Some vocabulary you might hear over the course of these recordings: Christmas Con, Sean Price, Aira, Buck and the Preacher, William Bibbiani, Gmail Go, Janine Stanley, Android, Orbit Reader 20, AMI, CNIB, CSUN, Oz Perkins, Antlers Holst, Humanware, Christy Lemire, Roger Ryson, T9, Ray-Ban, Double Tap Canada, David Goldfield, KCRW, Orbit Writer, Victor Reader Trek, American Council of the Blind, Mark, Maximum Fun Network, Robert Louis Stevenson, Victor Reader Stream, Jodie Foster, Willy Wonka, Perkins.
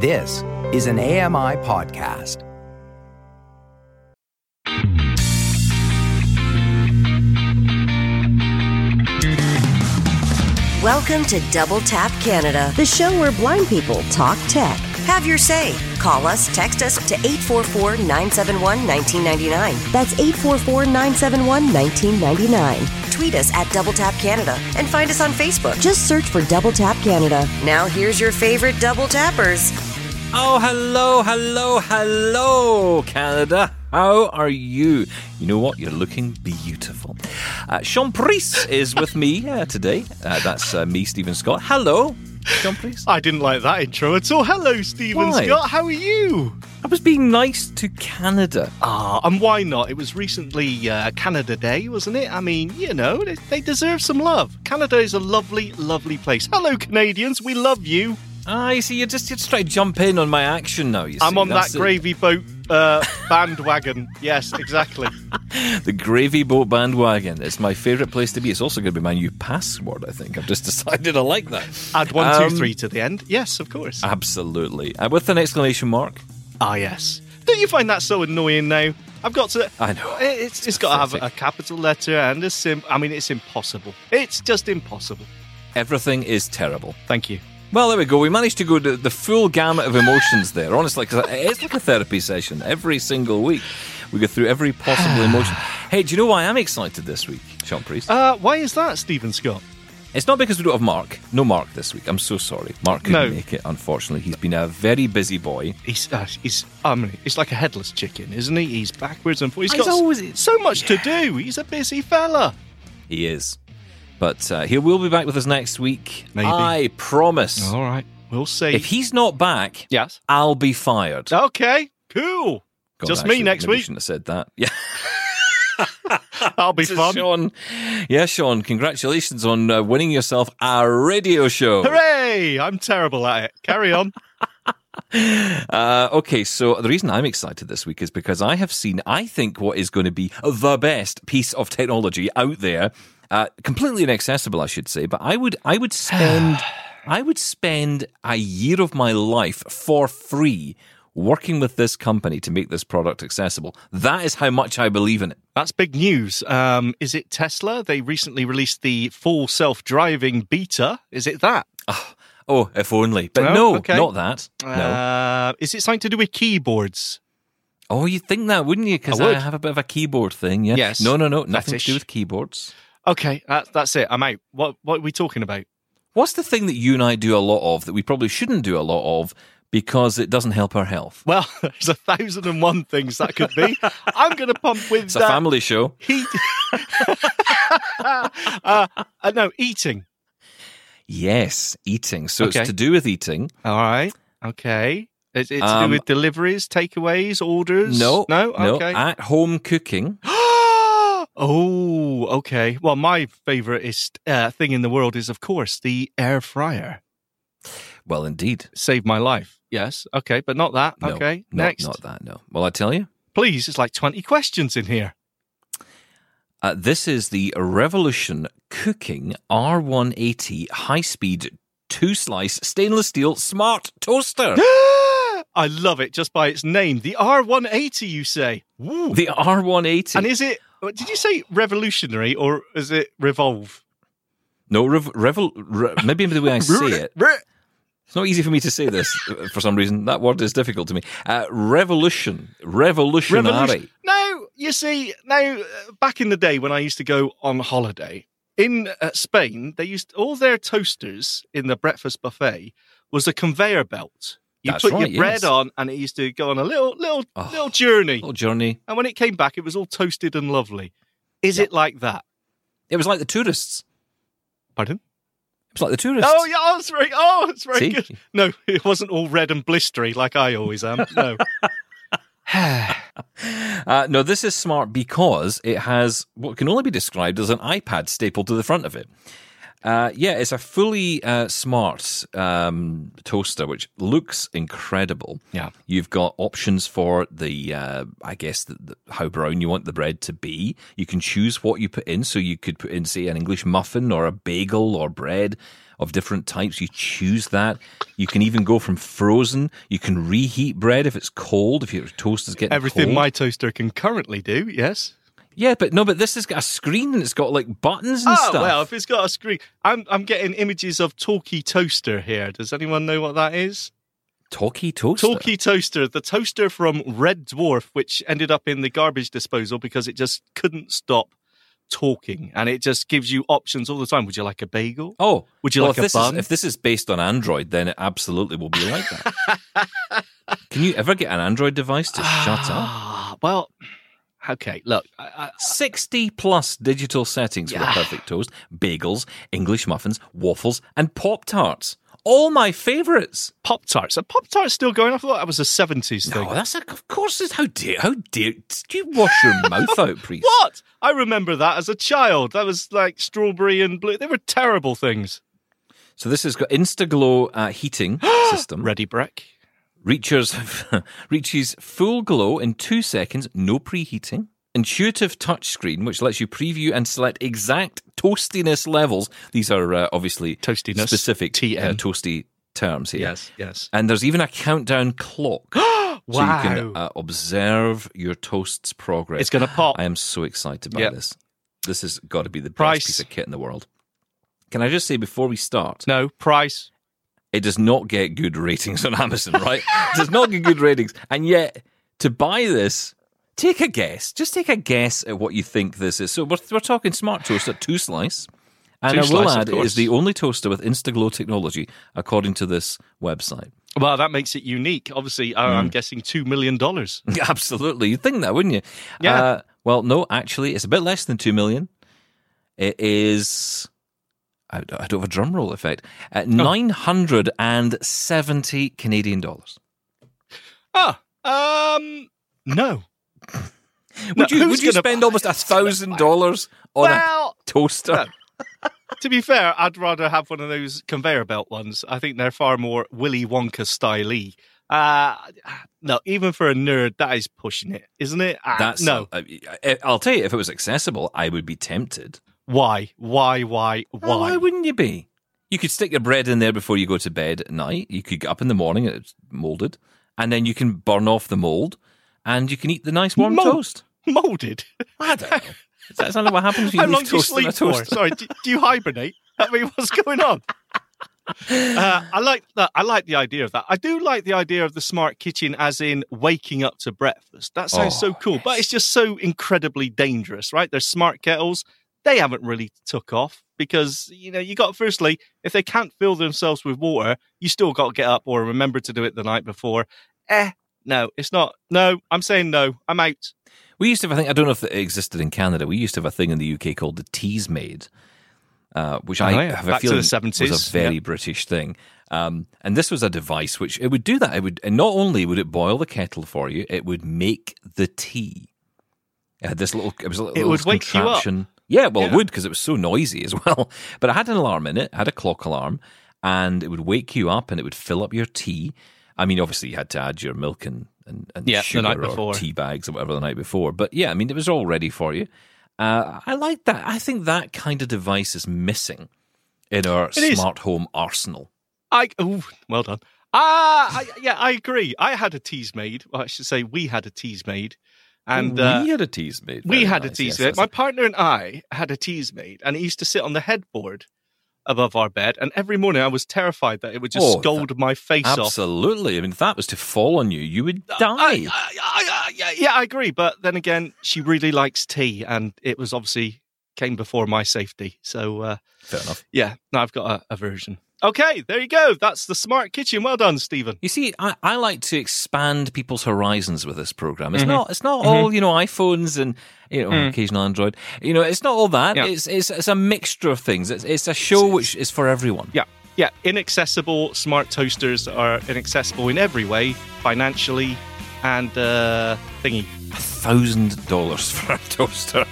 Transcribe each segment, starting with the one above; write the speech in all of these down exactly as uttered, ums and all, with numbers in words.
This is an A M I podcast. Welcome to Double Tap Canada, the show where blind people talk tech. Have your say. Call us, text us to eight four four, nine seven one, one nine nine nine. That's eight four four, nine seven one, one nine nine nine. Tweet us at Double Tap Canada and find us on Facebook. Just search for Double Tap Canada. Now here's your favorite Double Tappers. Oh, hello, hello, hello, Canada. How are you? You know what? You're looking beautiful. Uh, Sean Price is with me uh, today. Uh, that's uh, me, Stephen Scott. Hello. Sean, please. I didn't like that intro at all. Hello, Stephen Why? Scott. How are you? I was being nice to Canada. Ah, and why not? It was recently uh, Canada Day, wasn't it? I mean, you know, they, they deserve some love. Canada is a lovely, lovely place. Hello, Canadians. We love you. Ah, you see, you're just, you're just trying to jump in on my action now, you see. I'm on That's that gravy it. boat uh, bandwagon. Yes, exactly. The gravy boat bandwagon. It's my favourite place to be. It's also going to be my new password, I think. I've just decided I like that. Add one, um, two, three to the end. Yes, of course. Absolutely. Uh, with an exclamation mark. Ah, yes. Don't you find that so annoying now? I've got to... I know. It's, it's got to have a capital letter and a sim... I mean, it's impossible. It's just impossible. Everything is terrible. Thank you. Well, there we go. We managed to go to the full gamut of emotions there, honestly, because it's like a therapy session every single week. We go through every possible emotion. Hey, do you know why I'm excited this week, Sean Priest? Uh, why is that, Stephen Scott? It's not because we don't have Mark. No Mark this week. I'm so sorry. Mark couldn't no. make it, unfortunately. He's been a very busy boy. He's, uh, he's I mean, it's like a headless chicken, isn't he? He's backwards and forwards. He's, he's got always, so much yeah. to do. He's a busy fella. He is. But uh, he will be back with us next week. Maybe. I promise. All right. We'll see. If he's not back, yes. I'll be fired. Okay. Cool. God, Just actually, me next week. I shouldn't have said that. Yeah. That'll be fun. Sean. Yeah, Sean, congratulations on uh, winning yourself a radio show. Hooray! I'm terrible at it. Carry on. Uh, okay, so the reason I'm excited this week is because I have seen, I think, what is going to be the best piece of technology out there. Uh, completely inaccessible, I should say, but I would, I would spend, I would spend a year of my life for free working with this company to make this product accessible. That is how much I believe in it. That's big news. Um, is it Tesla? They recently released the full self-driving beta. Is it that? Oh, oh if only. But no, no okay. not that. No. Uh, is it something to do with keyboards? Oh, you'd think that, wouldn't you? Because I, would. I have a bit of a keyboard thing. Yeah. Yes. No, no, no. Nothing Fetish. to do with keyboards. Okay, that, that's it. I'm out. What, what are we talking about? What's the thing that you and I do a lot of that we probably shouldn't do a lot of because it doesn't help our health? Well, there's a thousand and one things that could be. I'm going to pump with that. It's a that. family show. He- uh, uh, no, eating. Yes, eating. So okay. it's to do with eating. All right. Okay. It's, it's um, to do with deliveries, takeaways, orders? No. No? Okay. No. At-home cooking. Oh, okay. Well, my favourite uh, thing in the world is, of course, the air fryer. Well, indeed. Saved my life. Yes. Okay, but not that. No, okay, not, next. Not that, no. Well, I tell you. Please, it's like twenty questions in here. Uh, this is the Revolution Cooking R one eighty high-speed two-slice stainless steel smart toaster. I love it just by its name. The R one eighty, you say? Woo. The R one eighty. And is it... Did you say revolutionary or is it revolve? No, rev, revol, re, maybe the way I say it. It's not easy for me to say this for some reason. That word is difficult to me. Uh, revolution. Revolutionary. Revolution. No, you see, now, back in the day when I used to go on holiday, in uh, Spain, they used all their toasters in the breakfast buffet was a conveyor belt. You That's put right, your bread yes. on, and it used to go on a little, little, oh, little journey. Little journey. And when it came back, it was all toasted and lovely. Is yep. it like that? It was like the tourists. Pardon? It was like the tourists. Oh yeah, oh, it's very, oh, it's very See? good. No, it wasn't all red and blistery like I always am. No. uh, no, this is smart because it has what can only be described as an iPad stapled to the front of it. Uh, yeah, it's a fully uh, smart um, toaster, which looks incredible. Yeah, you've got options for the, uh, I guess, the, the, how brown you want the bread to be. You can choose what you put in, so you could put in, say, an English muffin or a bagel or bread of different types. You choose that. You can even go from frozen. You can reheat bread if it's cold, if your toaster's getting Everything cold. Everything my toaster can currently do, yes. Yeah, but no, but this has got a screen and it's got like buttons and oh, stuff. Oh, well, if it's got a screen. I'm I'm getting images of Talkie Toaster here. Does anyone know what that is? Talkie Toaster? Talkie Toaster, the toaster from Red Dwarf, which ended up in the garbage disposal because it just couldn't stop talking, and it just gives you options all the time. Would you like a bagel? Oh, would you well, like a bun? Is, if this is based on Android, then it absolutely will be like that. Can you ever get an Android device to shut up? Well... Okay, look. I, I, sixty plus digital settings yeah. for perfect toast, bagels, English muffins, waffles, and Pop-Tarts. All my favourites. Pop-Tarts. Are Pop-Tarts still going? I thought that was a seventies thing. No, that's a, of course. It's, how dare, how dare, did you wash your mouth out, priest? What? I remember that as a child. That was like strawberry and blue. They were terrible things. So this has got Instaglow uh, heating system. Ready, Breck. Reaches, reaches full glow in two seconds, no preheating. Intuitive touchscreen, which lets you preview and select exact toastiness levels. These are uh, obviously toastiness, specific uh, toasty terms here. Yes, yes. And there's even a countdown clock. So wow. you can uh, observe your toast's progress. It's going to pop. I am so excited by yep. this. This has got to be the price. best piece of kit in the world. Can I just say before we start? No, price. It does not get good ratings on Amazon, right? It does not get good ratings. And yet, to buy this, take a guess. Just take a guess at what you think this is. So we're, we're talking smart toaster, two-slice. And two I will slice, add, it is the only toaster with Instaglow technology, according to this website. Well, that makes it unique. Obviously, uh, mm. I'm guessing two million dollars. Absolutely. You'd think that, wouldn't you? Yeah. Uh, well, no, actually, it's a bit less than two million dollars. It is... I don't have a drum roll effect. Uh, nine hundred seventy Canadian dollars. Ah, um, no. Would no, you would you spend almost a thousand dollars on well, a toaster? No. To be fair, I'd rather have one of those conveyor belt ones. I think they're far more Willy Wonka style-y. Uh, no, even for a nerd, that is pushing it, isn't it? Uh, That's no. Uh, I'll tell you, if it was accessible, I would be tempted. Why? Why? Why? Why? Oh, why wouldn't you be? You could stick your bread in there before you go to bed at night. You could get up in the morning and it's moulded. And then you can burn off the mould and you can eat the nice warm Mold- toast. Moulded? I don't know. Is that something what happens when you leave toast in a toaster? How long do you sleep for? Sorry, do, do you hibernate? I mean, what's going on? Uh, I like that. I like the idea of that. I do like the idea of the smart kitchen, as in waking up to breakfast. That sounds oh, so cool, yes. But it's just so incredibly dangerous, right? There's smart kettles. They haven't really took off because, you know, you got, firstly, if they can't fill themselves with water, you still got to get up or remember to do it the night before. Eh, no, it's not. No, I'm saying no. I'm out. We used to have a thing, I don't know if it existed in Canada, we used to have a thing in the U K called the Teasmade, uh, which oh, I yeah. have Back a feeling was a very yeah. British thing. Um, and this was a device which, it would do that. It would, and not only would it boil the kettle for you, it would make the tea. It had this little, it was a little, it little would contraption. Wake you up. Yeah, well, yeah. It would, because it was so noisy as well. But it had an alarm in it, it had a clock alarm, and it would wake you up and it would fill up your tea. I mean, obviously, you had to add your milk and, and, and yeah, sugar the night before. Or tea bags or whatever the night before. But yeah, I mean, it was all ready for you. Uh, I like that. I think that kind of device is missing in our it smart is. home arsenal. I ooh, well done. Ah, uh, yeah, I agree. I had a Teasmade. Well, I should say we had a Teasmade. And, uh, we had a Teasmade. We had nice. a Teasmade. Yes, my partner and I had a Teasmade, and it used to sit on the headboard above our bed. And every morning I was terrified that it would just oh, scold that, my face absolutely. off. Absolutely. I mean, if that was to fall on you, you would die. I, I, I, I, yeah, yeah, I agree. But then again, she really likes tea, and it was obviously came before my safety. So, uh, fair enough. Yeah, now I've got a, a version. Okay, there you go. That's the smart kitchen. Well done, Stephen. You see, I, I like to expand people's horizons with this program. It's mm-hmm. not it's not mm-hmm. all, you know, iPhones and, you know, mm. occasional Android. You know, it's not all that. Yeah. It's, it's it's a mixture of things. It's it's a show which is for everyone. Yeah. Yeah, inaccessible smart toasters are inaccessible in every way, financially and uh thingy. one thousand dollars for a toaster.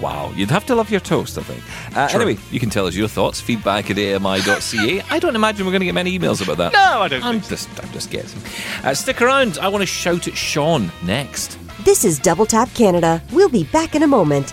Wow, you'd have to love your toast, I think. Uh, anyway, you can tell us your thoughts. Feedback at A M I dot C A. I don't imagine we're going to get many emails about that. No, I don't I'm think just, so. I'm just guessing. Uh, stick around. I want to shout at Sean next. This is Double Tap Canada. We'll be back in a moment.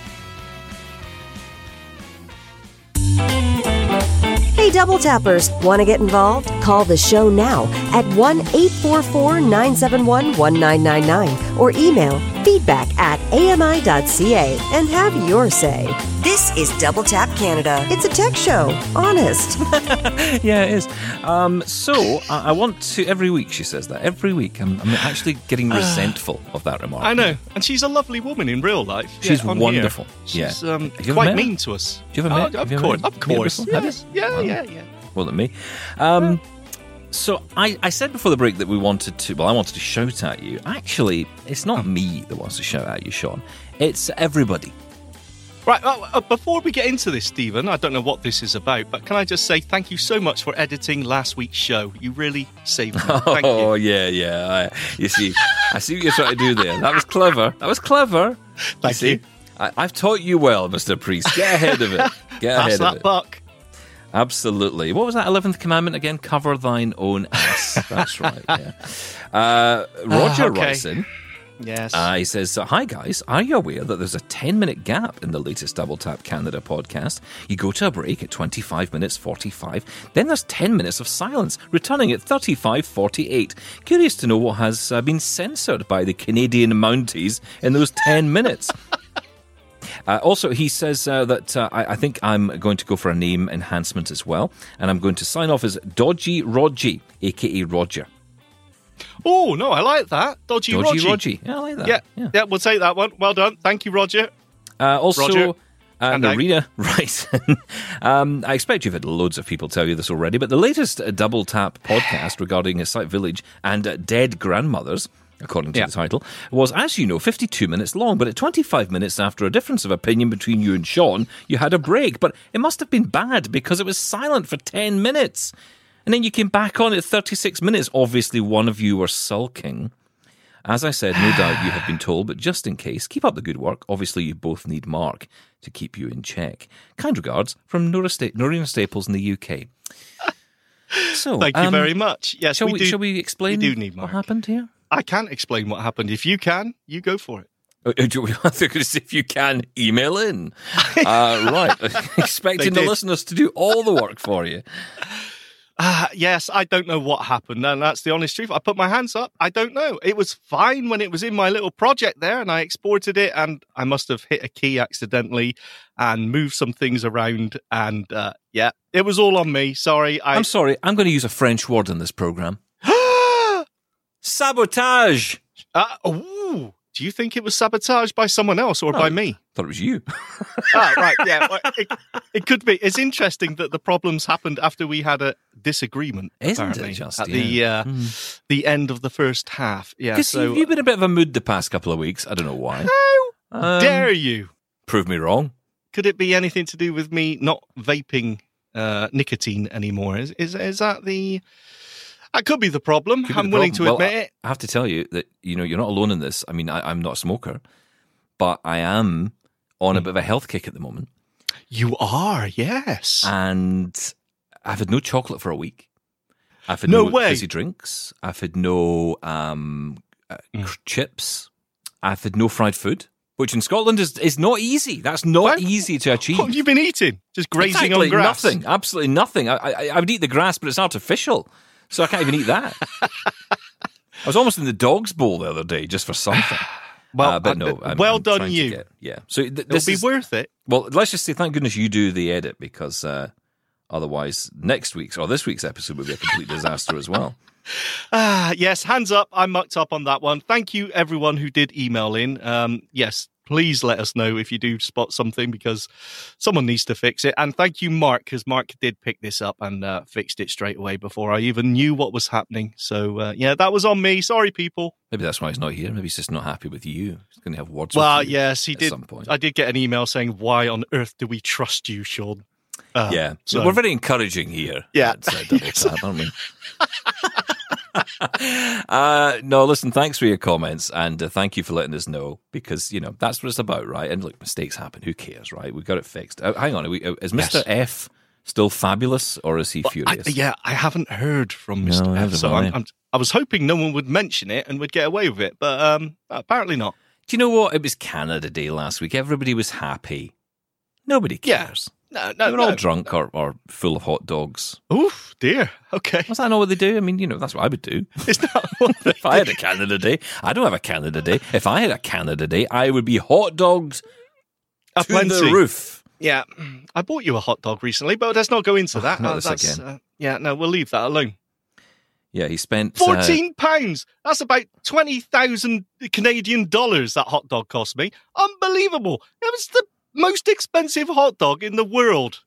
Hey, Double Tappers, want to get involved? Call the show now at one eight four four nine seven one one nine nine nine or email feedback at A M I dot C A and have your say. This is Double Tap Canada. It's a tech show. Honest. Yeah, it is. Um, so, I, I want to, every week she says that. Every week. I'm, I'm actually getting resentful of that remark. I know. And she's a lovely woman in real life. She's yeah, wonderful. Here. She's yeah. um, quite mean to us. Do you ever met? Oh, of, you course, ever met? of course. Of course. Yeah, well, yeah, yeah. Well, than me. Um, yeah. So I, I said before the break that we wanted to, well, I wanted to shout at you. Actually, it's not me that wants to shout at you, Sean. It's everybody. Right, well, before we get into this, Stephen, I don't know what this is about, but can I just say thank you so much for editing last week's show? You really saved me. Thank oh, you. yeah, yeah. I, you see, I see what you're trying to do there. That was clever. That was clever. Thank you. you. See, I, I've taught you well, Mister Priest. Get ahead of it. Get ahead of it. Pass that buck. Absolutely. What was that eleventh commandment again? Cover thine own ass. That's right, yeah. Uh, Roger uh, okay. Ryson. Yes. Uh, he says, hi guys, are you aware that there's a ten-minute gap in the latest Double Tap Canada podcast? You go to a break at twenty-five minutes forty-five, then there's ten minutes of silence, returning at thirty-five forty-eight. Curious to know what has uh, been censored by the Canadian Mounties in those ten minutes. Uh, also, he says uh, that uh, I, I think I'm going to go for a name enhancement as well, and I'm going to sign off as Dodgy Rodgy, a k a. Roger. Oh, no, I like that. Dodgy, Dodgy Rodgy. Dodgy Rodgy. Yeah, I like that. Yeah, yeah. yeah, we'll take that one. Well done. Thank you, Roger. Uh, also, Roger. Uh, Narrator, right. um, I expect you've had loads of people tell you this already, but the latest uh, Double Tap podcast regarding a site village and uh, dead grandmothers, according to yeah. the title, was, as you know, fifty-two minutes long, but at twenty-five minutes after a difference of opinion between you and Sean, you had a break. But it must have been bad because it was silent for ten minutes. And then you came back on at thirty-six minutes. Obviously, one of you were sulking. As I said, no doubt you have been told, but just in case, keep up the good work. Obviously, you both need Mark to keep you in check. Kind regards from Norina Sta- Staples in the U K. So, Thank you um, very much. Yes, shall we, we do, shall we explain we do need Mark. What happened here? I can't explain what happened. If you can, you go for it. I think it's if you can, email in. Uh, right. Expecting the listeners to do all the work for you. Uh, yes, I don't know what happened. And that's the honest truth. I put my hands up. I don't know. It was fine when it was in my little project there and I exported it. And I must have hit a key accidentally and moved some things around. And uh, yeah, it was all on me. Sorry. I... I'm sorry. I'm going to use a French word in this program. Sabotage. Uh, ooh, do you think it was sabotaged by someone else or no, by me? I thought it was you. ah, right, yeah. Well, it, it could be. It's interesting that the problems happened after we had a disagreement. Isn't it just? At yeah. the, uh, mm. the end of the first half. Yeah. Because so, you've been a bit of a mood the past couple of weeks. I don't know why. How um, dare you? Prove me wrong. Could it be anything to do with me not vaping uh, nicotine anymore? Is, is Is that the... That could be the problem. Be I'm the willing problem. to well, admit it. I have to tell you that, you know, you're not alone in this. I mean, I, I'm not a smoker, but I am on mm. a bit of a health kick at the moment. You are, yes. And I've had no chocolate for a week. I've had no, no fizzy drinks. I've had no um, uh, mm. chips. I've had no fried food, which in Scotland is, is not easy. That's not what? easy to achieve. What have you been eating? Just grazing exactly, on grass? Nothing. Absolutely nothing. I, I, I would eat the grass, but it's artificial. So I can't even eat that. I was almost in the dog's bowl the other day just for something. Well, uh, but no, I'm, well I'm done you. Get, yeah, so th- this It'll be is, worth it. Well, let's just say thank goodness you do the edit because uh, otherwise next week's or this week's episode would be a complete disaster as well. Ah, yes, hands up. I mucked up on that one. Thank you, everyone who did email in. Um, yes, please let us know if you do spot something because someone needs to fix it. And thank you, Mark, because Mark did pick this up and uh, fixed it straight away before I even knew what was happening. So, uh, yeah, that was on me. Sorry, people. Maybe that's why he's not here. Maybe he's just not happy with you. He's going to have words well, with you yes, he at did. some point. I did get an email saying, why on earth do we trust you, Sean? Uh, yeah. So. We're very encouraging here. Yeah. At, uh, Double Tap, aren't we? uh, no, listen, thanks for your comments, and uh, thank you for letting us know, because, you know, that's what it's about, right? And look, mistakes happen. Who cares, right? We've got it fixed. Uh, hang on, are we, uh, is Mister Yes. F still fabulous, or is he well, furious? I, yeah, I haven't heard from Mister No, F, so I'm, I'm, I was hoping no one would mention it and would get away with it, but um, apparently not. Do you know what? It was Canada Day last week. Everybody was happy. Nobody cares. Yeah. No, no, they were no, all drunk no. or, or full of hot dogs. Oof, dear. Okay. Well, I know what they do. I mean, you know, that's what I would do. It's not what they if I had a Canada Day. I don't have a Canada Day. If I had a Canada Day, I would be hot dogs up to the roof. Yeah. I bought you a hot dog recently, but let's not go into oh, that. Not uh, this that's, again. Uh, yeah, no, we'll leave that alone. Yeah, he spent fourteen uh, pounds. That's about twenty thousand Canadian dollars. That hot dog cost me. Unbelievable! It was the most expensive hot dog in the world.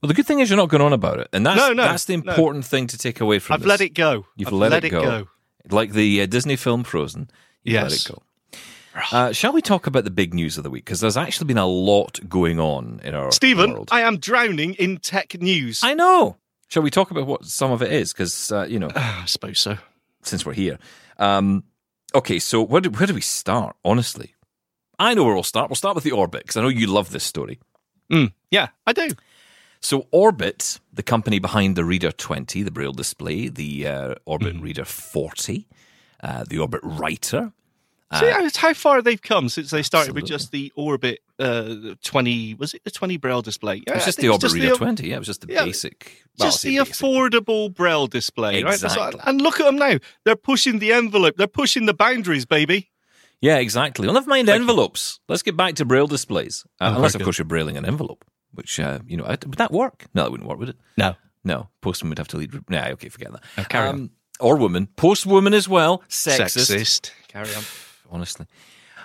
Well, the good thing is you're not going on about it, and that's no, no, that's the important no. thing to take away from. I've this. let it go. You've I've let, let it go. go, like the uh, Disney film Frozen. You've yes. Let it go. Uh, shall we talk about the big news of the week? Because there's actually been a lot going on in our Stephen, world. I am drowning in tech news. I know. Shall we talk about what some of it is? Because, uh, you know... Uh, I suppose so. Since we're here. Um, okay, so where do, where do we start, honestly? I know where we'll start. We'll start with the Orbit, because I know you love this story. Mm, yeah, I do. So Orbit, the company behind the Reader twenty, the Braille display, the uh, Orbit mm. Reader forty, uh, the Orbit Writer... Uh, See how, how far they've come since they started absolutely. with just the Orbit uh, twenty, was it the twenty Braille display? Yeah, it was just the Orbit just Reader the, twenty, yeah, it was just the yeah, basic. Well, just the basic. affordable Braille display, exactly. right? What, and look at them now, they're pushing the envelope, they're pushing the boundaries, baby. Yeah, exactly. Well, never mind Thank envelopes, you. let's get back to Braille displays. Uh, oh, unless, of course, you're brailing an envelope, which, uh, you know, would that work? No, that wouldn't work, would it? No. No, postman would have to lead, nah, okay, forget that. Uh, carry um, on. Or woman, post-woman as well, sexist. Sexist, carry on. Honestly.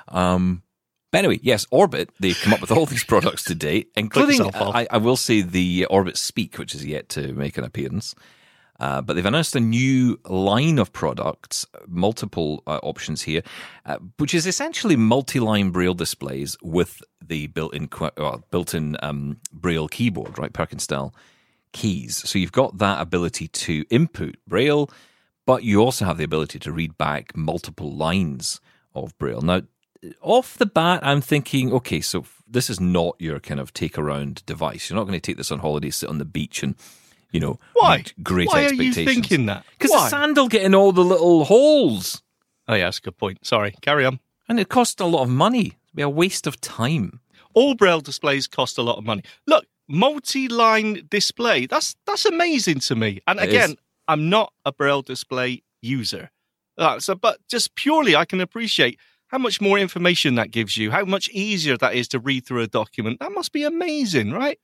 Um, but anyway, yes, Orbit, they've come up with all these products to date, including, I, I will say, the Orbit Speak, which is yet to make an appearance. Uh, but they've announced a new line of products, multiple uh, options here, uh, which is essentially multi-line Braille displays with the built-in well, built-in um, Braille keyboard, right, Perkins-style keys. So you've got that ability to input Braille, but you also have the ability to read back multiple lines of Braille. Now, off the bat, I'm thinking, okay, so this is not your kind of take-around device. You're not going to take this on holiday, sit on the beach and, you know, Why? great Why expectations. Why are you thinking that? Because the sand will get in all the little holes. Oh, yeah, that's a good point. Sorry, carry on. And it costs a lot of money. It would be a waste of time. All Braille displays cost a lot of money. Look, multi-line display, that's, that's amazing to me. And it again, is. I'm not a Braille display user. Uh, so, but just purely, I can appreciate how much more information that gives you, how much easier that is to read through a document. That must be amazing, right?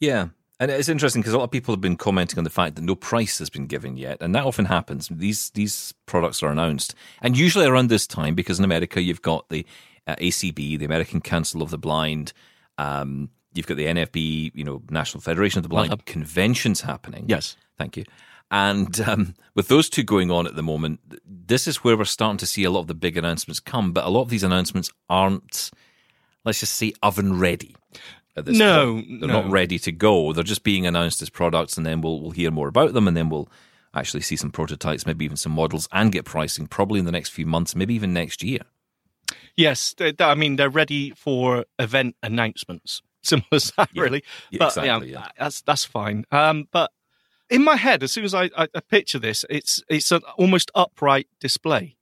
Yeah, and it's interesting because a lot of people have been commenting on the fact that no price has been given yet, and that often happens. These these products are announced, and usually around this time, because in America you've got the uh, A C B, the American Council of the Blind, um, you've got the N F B, you know, National Federation of the Blind, uh-huh. conventions happening. Yes, thank you. And um, with those two going on at the moment, this is where we're starting to see a lot of the big announcements come. But a lot of these announcements aren't, let's just say, oven ready at this no, point. They're no. not ready to go. They're just being announced as products, and then we'll we'll hear more about them, and then we'll actually see some prototypes, maybe even some models, and get pricing probably in the next few months, maybe even next year. Yes, I mean, they're ready for event announcements. Similar as that, yeah. really. Yeah, but, exactly, yeah, yeah. That's, that's fine. Um, but... In my head, as soon as I, I, I picture this, it's it's an almost upright display.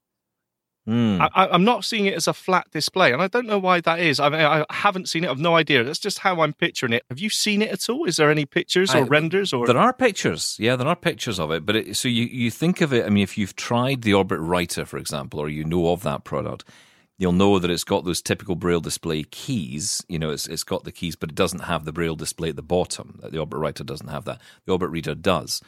Mm. I, I'm not seeing it as a flat display, and I don't know why that is. I mean, I haven't seen it. I've no idea. That's just how I'm picturing it. Have you seen it at all? Is there any pictures or I, renders? Or there are pictures. Yeah, there are pictures of it. But it, so you, you think of it, I mean, if you've tried the Orbit Writer, for example, or you know of that product, you'll know that it's got those typical Braille display keys. You know, it's it's got the keys, but it doesn't have the Braille display at the bottom. The Orbit Writer doesn't have that. The Orbit Reader does.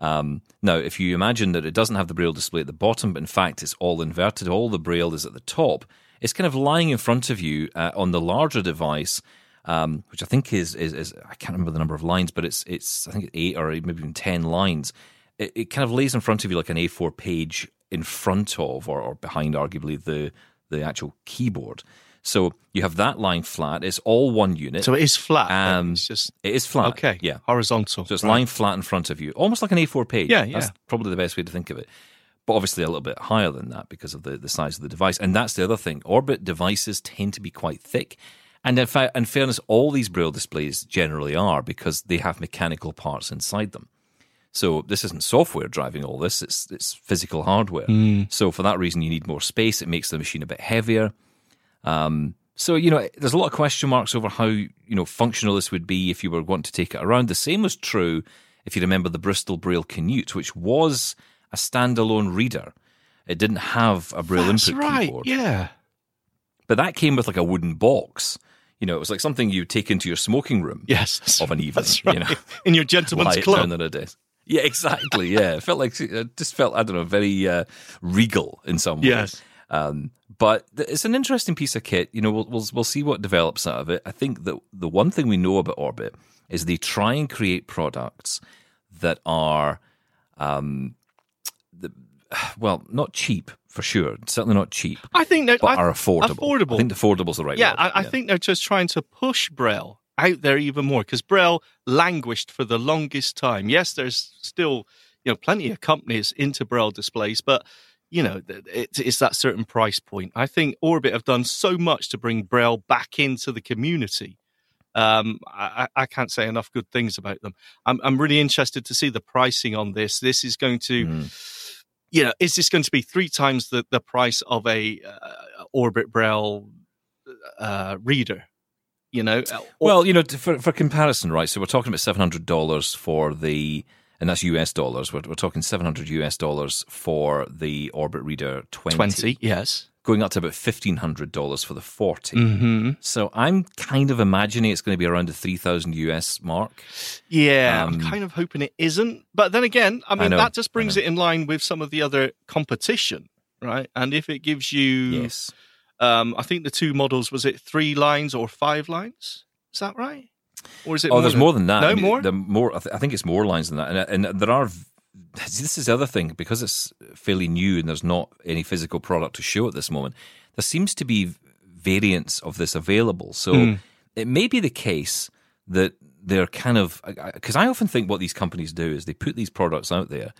Um, now, if you imagine that it doesn't have the Braille display at the bottom, but in fact it's all inverted, all the Braille is at the top, it's kind of lying in front of you uh, on the larger device, um, which I think is, is, is, I can't remember the number of lines, but it's, it's I think, eight or maybe even ten lines. It, it kind of lays in front of you like an A four page in front of or, or behind, arguably, the... the actual keyboard. So you have that line flat. It's all one unit. So it is flat. Um, it's just, it is flat. Okay. Yeah. Horizontal. So it's right. Lying flat in front of you, almost like an A four page. Yeah, yeah. That's probably the best way to think of it. But obviously a little bit higher than that because of the, the size of the device. And that's the other thing. Orbit devices tend to be quite thick. And in fact, in fairness, all these Braille displays generally are because they have mechanical parts inside them. So this isn't software driving all this, it's it's physical hardware. Mm. So for that reason, you need more space. It makes the machine a bit heavier. Um, so, you know, there's a lot of question marks over how, you know, functional this would be if you were wanting to take it around. The same was true if you remember the Bristol Braille Canute, which was a standalone reader. It didn't have a Braille That's input right, keyboard. Yeah. But that came with like a wooden box. You know, it was like something you take into your smoking room yes, of an evening. That's right. You know, in your gentleman's club. Down on a desk. Yeah, exactly. Yeah, it felt like it just felt I don't know very uh, regal in some way. Yes, um, but it's an interesting piece of kit. You know, we'll, we'll we'll see what develops out of it. I think that the one thing we know about Orbit is they try and create products that are, um, the, well, not cheap for sure. Certainly not cheap. I think that but I, are affordable. Affordable. I think affordable is the right. Yeah, word. I, I yeah. think they're just trying to push Braille out there even more, because Braille languished for the longest time. Yes, there's still, you know, plenty of companies into Braille displays, but, you know, it, it's that certain price point. I think Orbit have done so much to bring Braille back into the community. Um, I, I can't say enough good things about them. I'm, I'm really interested to see the pricing on this. This is going to, mm. you know, is this going to be three times the, the price of a uh, Orbit Braille uh, reader? You know, or- well, you know, for for comparison, right? So we're talking about seven hundred dollars for the, and that's U S dollars. We're we're talking seven hundred U S dollars for the Orbit Reader twenty. Twenty, yes, going up to about fifteen hundred dollars for the forty. Mm-hmm. So I'm kind of imagining it's going to be around the three thousand U S mark. Yeah, um, I'm kind of hoping it isn't. But then again, I mean, I know, that just brings it in line with some of the other competition, right? And if it gives you, yes. Um, I think the two models, was it three lines or five lines? Is that right? Or is it? Oh, more there's than, more than that. No I mean, more. The more I, th- I think it's more lines than that, and, and there are. This is the other thing, because it's fairly new and there's not any physical product to show at this moment. There seems to be variants of this available, so mm. it may be the case that they're kind of, because I often think what these companies do is they put these products out there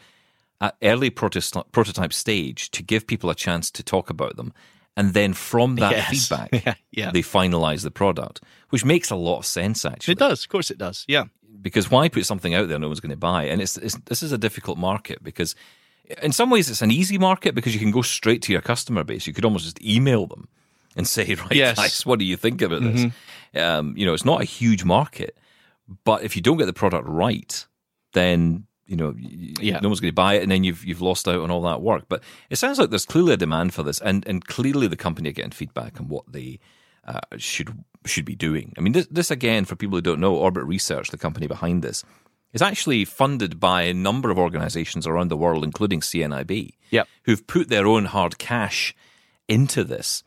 at early prototy- prototype stage to give people a chance to talk about them. And then from that yes. feedback, yeah, yeah. they finalize the product, which makes a lot of sense, actually. It does. Of course it does, yeah. Because why put something out there no one's going to buy? And it's, it's this is a difficult market because in some ways it's an easy market because you can go straight to your customer base. You could almost just email them and say, right, yes. guys, what do you think about this? Mm-hmm. Um, you know, it's not a huge market. But if you don't get the product right, then... You know, yeah. no one's going to buy it, and then you've you've lost out on all that work. But it sounds like there's clearly a demand for this, and and clearly the company are getting feedback on what they uh, should should be doing. I mean, this, this again, for people who don't know, Orbit Research, the company behind this, is actually funded by a number of organizations around the world, including C N I B, yep. who've put their own hard cash into this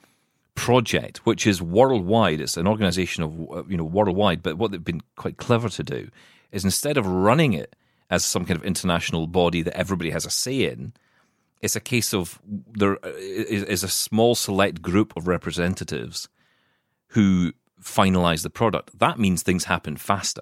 project, which is worldwide. It's an organization of, you know, worldwide, but what they've been quite clever to do is instead of running it as some kind of international body that everybody has a say in, it's a case of there is a small select group of representatives who finalize the product. That means things happen faster.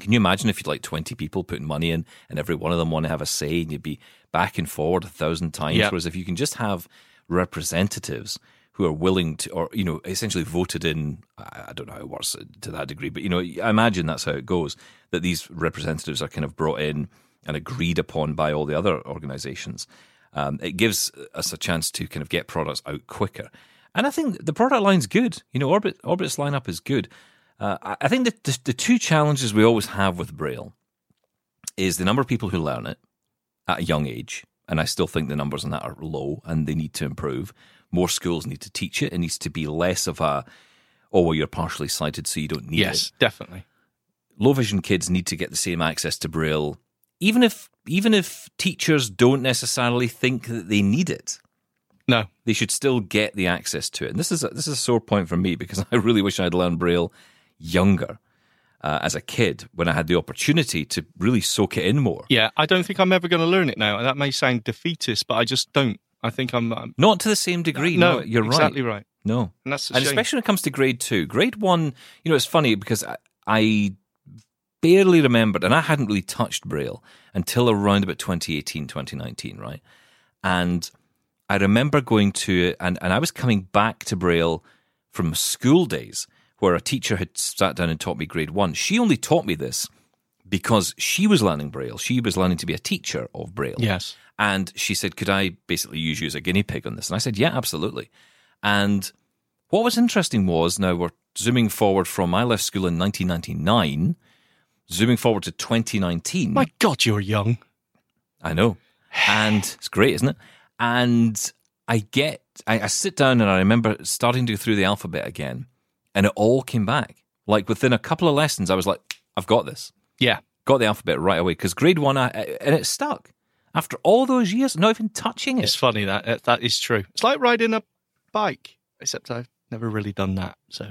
Can you imagine if you'd like twenty people putting money in and every one of them want to have a say and you'd be back and forward a thousand times? Yep. Whereas if you can just have representatives who are willing to, or, you know, essentially voted in, I don't know how it works to that degree, but, you know, I imagine that's how it goes, that these representatives are kind of brought in and agreed upon by all the other organizations. Um, it gives us a chance to kind of get products out quicker. And I think the product line's good. You know, Orbit, Orbit's lineup is good. Uh, I think that the, the two challenges we always have with Braille is the number of people who learn it at a young age, and I still think the numbers on that are low and they need to improve. More schools need to teach it. It needs to be less of a, oh, well, you're partially sighted, so you don't need yes, it. Yes, definitely. Low vision kids need to get the same access to Braille, even if even if teachers don't necessarily think that they need it. No. They should still get the access to it. And this is a, this is a sore point for me because I really wish I'd learned Braille younger uh, as a kid when I had the opportunity to really soak it in more. Yeah, I don't think I'm ever going to learn it now. That may sound defeatist, but I just don't. I think I'm, I'm... Not to the same degree. No, no you're exactly right. Exactly right. No. And that's a and shame. Especially when it comes to grade two. Grade one, you know, it's funny because I, I barely remembered, and I hadn't really touched Braille until around about twenty eighteen, twenty nineteen, right? And I remember going to it, and, and I was coming back to Braille from school days where a teacher had sat down and taught me grade one. She only taught me this because she was learning Braille. She was learning to be a teacher of Braille. Yes. And she said, could I basically use you as a guinea pig on this? And I said, yeah, absolutely. And what was interesting was, now we're zooming forward from I left school in nineteen ninety-nine, zooming forward to twenty nineteen. My God, you're young. I know. And it's great, isn't it? And I get, I, I sit down and I remember starting to go through the alphabet again, and it all came back. Like within a couple of lessons, I was like, I've got this. Yeah. Got the alphabet right away, because grade one, I, and it stuck. After all those years, not even touching it. It's funny, that that is true. It's like riding a bike, except I've never really done that. So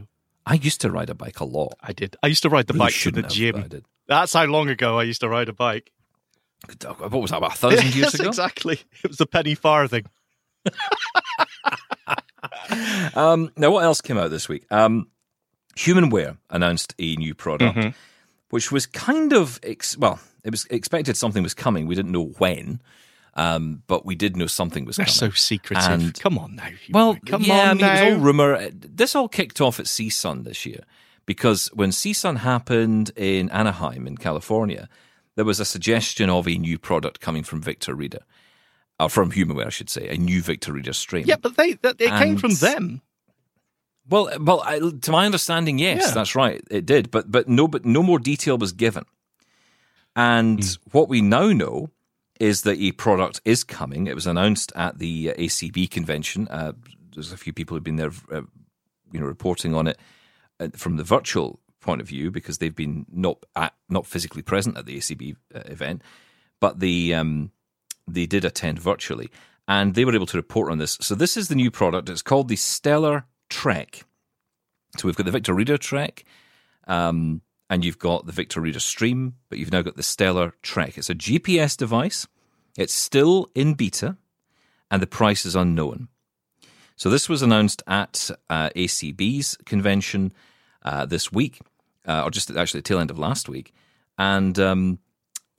I used to ride a bike a lot. I did. I used to ride the really bike to the have, gym. That's how long ago I used to ride a bike. What was that, about a thousand years ago? Exactly. It was the penny farthing. um, now, what else came out this week? Um, Humanware announced a new product, mm-hmm. which was kind of, ex- well, it was expected something was coming. We didn't know when. Um, but we did know something was They're coming. They're so secretive. And, come on now. Well, come yeah, on I mean, now. It was all rumour. This all kicked off at C S U N this year, because when C S U N happened in Anaheim in California, there was a suggestion of a new product coming from Victor Reader, or from Humanware, I should say, a new Victor Reader Stream. Yeah, but they that, it and, came from them. Well, well, I, to my understanding, yes, yeah. that's right, it did. But but no, but no more detail was given. And mm. what we now know is that a product is coming. It was announced at the A C B convention. Uh, there's a few people who've been there, uh, you know, reporting on it uh, from the virtual point of view, because they've been not at, not physically present at the A C B uh, event, but the um, they did attend virtually, and they were able to report on this. So this is the new product. It's called the Stellar Trek. So we've got the Victor Reader Trek, um, and you've got the Victor Reader Stream, but you've now got the Stellar Trek. It's a G P S device. It's still in beta, and the price is unknown. So this was announced at uh, A C B's convention uh, this week, uh, or just actually the tail end of last week. And um,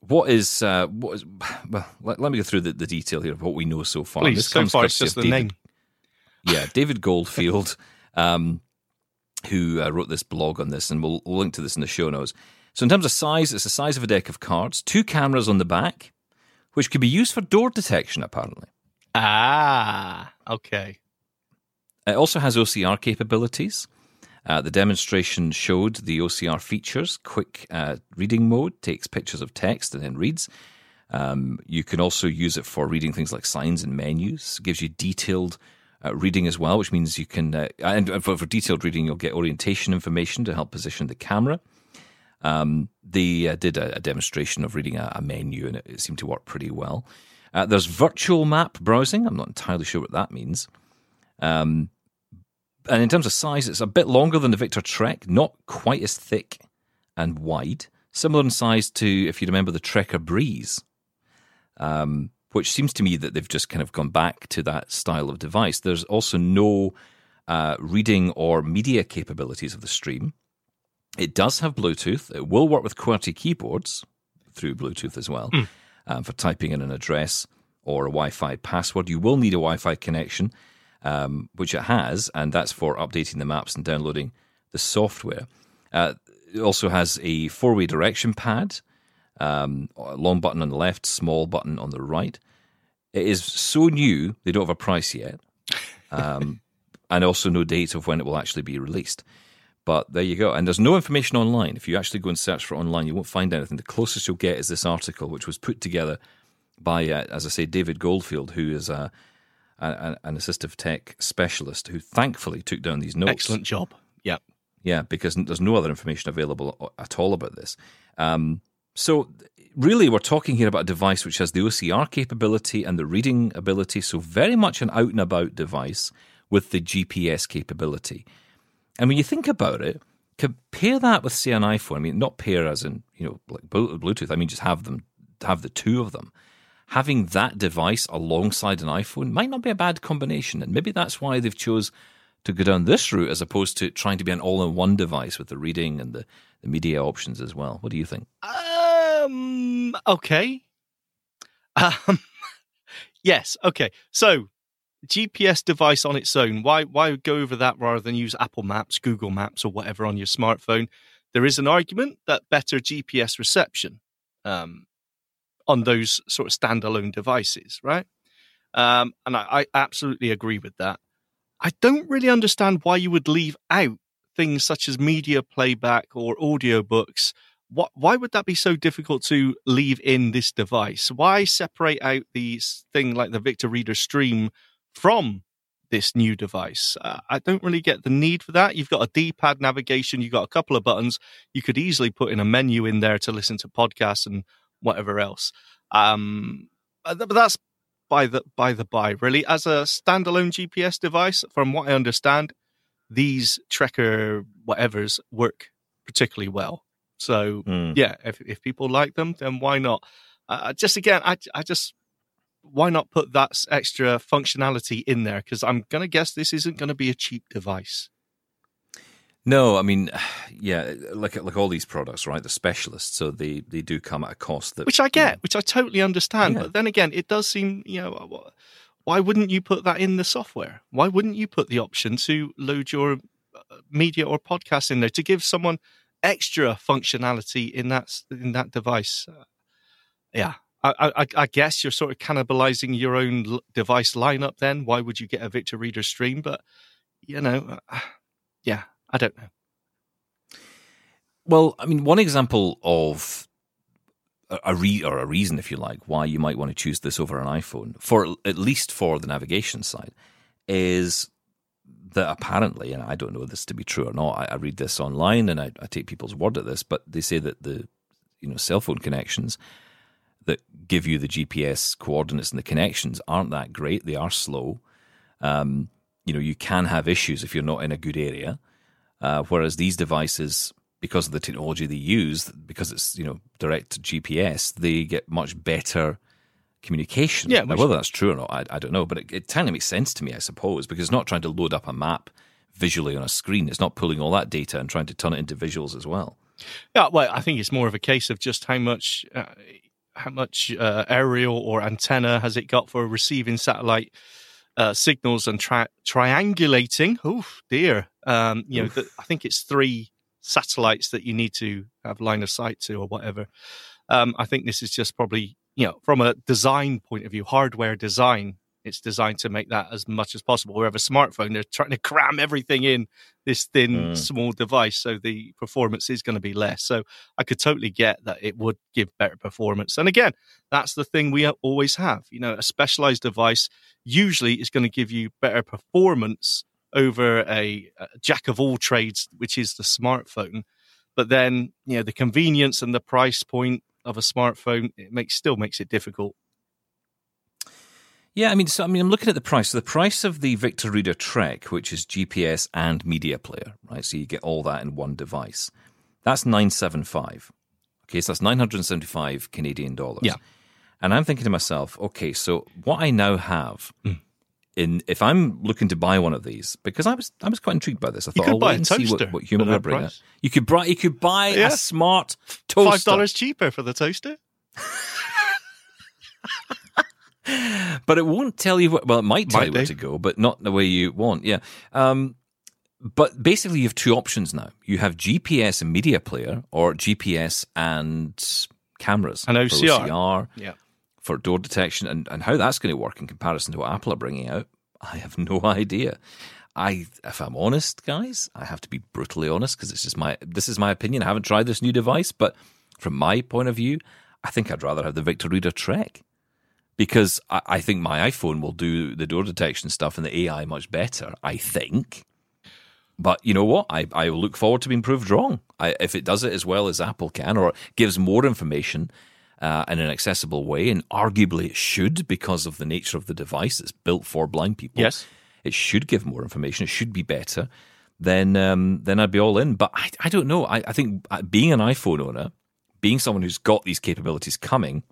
what is uh, what is well? Let, let me go through the, the detail here of what we know so far. Please, this so comes far it's just the David, name. Yeah, David Goldfield. um, who uh, wrote this blog on this, and we'll, we'll link to this in the show notes. So in terms of size, it's the size of a deck of cards, two cameras on the back, which can be used for door detection, apparently. Ah, okay. It also has O C R capabilities. Uh, the demonstration showed the O C R features, quick uh, reading mode, takes pictures of text and then reads. Um, you can also use it for reading things like signs and menus. It gives you detailed Uh, reading as well, which means you can, uh, and for, for detailed reading, you'll get orientation information to help position the camera. Um, they uh, did a, a demonstration of reading a, a menu, and it, it seemed to work pretty well. Uh, there's virtual map browsing. I'm not entirely sure what that means. Um, and in terms of size, it's a bit longer than the Victor Trek, not quite as thick and wide. Similar in size to, if you remember, the Trekker Breeze. Um which seems to me that they've just kind of gone back to that style of device. There's also no uh, reading or media capabilities of the stream. It does have Bluetooth. It will work with QWERTY keyboards through Bluetooth as well mm. um, for typing in an address or a Wi-Fi password. You will need a Wi-Fi connection, um, which it has, and that's for updating the maps and downloading the software. Uh, it also has a four-way direction pad, Um, long button on the left, small button on the right. It is so new, they don't have a price yet. Um, and also no date of when it will actually be released. But there you go. And there's no information online. If you actually go and search for online, you won't find anything. The closest you'll get is this article, which was put together by, uh, as I say, David Goldfield, who is a, a, an assistive tech specialist who thankfully took down these notes. Excellent job. Yeah. Yeah, because there's no other information available at all about this. Um So really we're talking here about a device which has the O C R capability and the reading ability, so very much an out-and-about device with the G P S capability. And when you think about it, compare that with, say, an iPhone. I mean, not pair as in, you know, like Bluetooth. I mean, just have them, have the two of them. Having that device alongside an iPhone might not be a bad combination, and maybe that's why they've chose to go down this route as opposed to trying to be an all-in-one device with the reading and the, the media options as well? What do you think? Um, okay. Um, yes, okay. So, G P S device on its own, why why go over that rather than use Apple Maps, Google Maps, or whatever on your smartphone? There is an argument that better G P S reception um, on those sort of standalone devices, right? Um, and I, I absolutely agree with that. I don't really understand why you would leave out things such as media playback or audiobooks. What, why would that be so difficult to leave in this device? Why separate out the thing like the Victor Reader Stream from this new device? Uh, I don't really get the need for that. You've got a D-pad navigation. You've got a couple of buttons. You could easily put in a menu in there to listen to podcasts and whatever else. Um, but that's by the by the by, really. As a standalone G P S device, from what I understand, these Trekker whatevers work particularly well. So, mm. yeah, if, if people like them, then why not? Uh, just again, I, I just... why not put that extra functionality in there? Because I'm going to guess this isn't going to be a cheap device. No, I mean, yeah, like like all these products, right? They're specialists, so they, they do come at a cost. That, which I get, you know, which I totally understand. Yeah. But then again, it does seem, you know, why wouldn't you put that in the software? Why wouldn't you put the option to load your media or podcast in there to give someone extra functionality in that, in that device? Yeah. I, I, I guess you're sort of cannibalizing your own device lineup then. Why would you get a Victor Reader Stream? But, you know, yeah, I don't know. Well, I mean, one example of a re or a reason, if you like, why you might want to choose this over an iPhone, for at least for the navigation side, is that apparently, and I don't know this to be true or not, I, I read this online and I, I take people's word at this, but they say that the, you know, cell phone connections that give you the G P S coordinates and the connections aren't that great. They are slow. Um, you know, you can have issues if you're not in a good area. Uh, whereas these devices, because of the technology they use, because it's, you know, direct to G P S, they get much better communication. Yeah, now, whether that's true or not, I, I don't know. But it, it kind of makes sense to me, I suppose, because it's not trying to load up a map visually on a screen. It's not pulling all that data and trying to turn it into visuals as well. Yeah, well, I think it's more of a case of just how much... Uh, how much uh, aerial or antenna has it got for receiving satellite uh, signals and tri- triangulating? Oh, dear. Um, you Oof. know, I think it's three satellites that you need to have line of sight to or whatever. Um, I think this is just probably, you know, from a design point of view, hardware design, it's designed to make that as much as possible. Whereas a smartphone, they're trying to cram everything in this thin, mm. small device, so the performance is going to be less. So I could totally get that it would give better performance. And again, that's the thing we always have. You know, a specialized device usually is going to give you better performance over a, a jack of all trades, which is the smartphone. But then, you know, the convenience and the price point of a smartphone, it makes still makes it difficult. Yeah, I mean, so I mean, I'm looking at the price. So the price of the Victor Reader Trek, which is G P S and media player, right? So you get all that in one device. That's nine seventy-five. Okay, so that's nine hundred seventy-five Canadian dollars. Yeah. And I'm thinking to myself, okay, so what I now have mm. in, if I'm looking to buy one of these, because I was I was quite intrigued by this. I thought, I'll wait and see what, what Humanware bring out. You could buy you could buy yeah. a smart toaster. five dollars cheaper for the toaster. But it won't tell you what, well, it might tell might you where to go, but not the way you want, yeah. Um, but basically you have two options now. You have G P S and media player, or G P S and cameras. And O C R. O C R yeah. For door detection, and, and how that's going to work in comparison to what Apple are bringing out, I have no idea. I, if I'm honest, guys, I have to be brutally honest, because it's just my, this is my opinion. I haven't tried this new device, but from my point of view, I think I'd rather have the Victor Reader Trek. Because I think my iPhone will do the door detection stuff and the A I much better, I think. But you know what? I, I look forward to being proved wrong. I, if it does it as well as Apple can, or gives more information uh, in an accessible way, and arguably it should, because of the nature of the device that's built for blind people. Yes. It should give more information. It should be better. Then um, then I'd be all in. But I, I don't know. I, I think being an iPhone owner, being someone who's got these capabilities coming,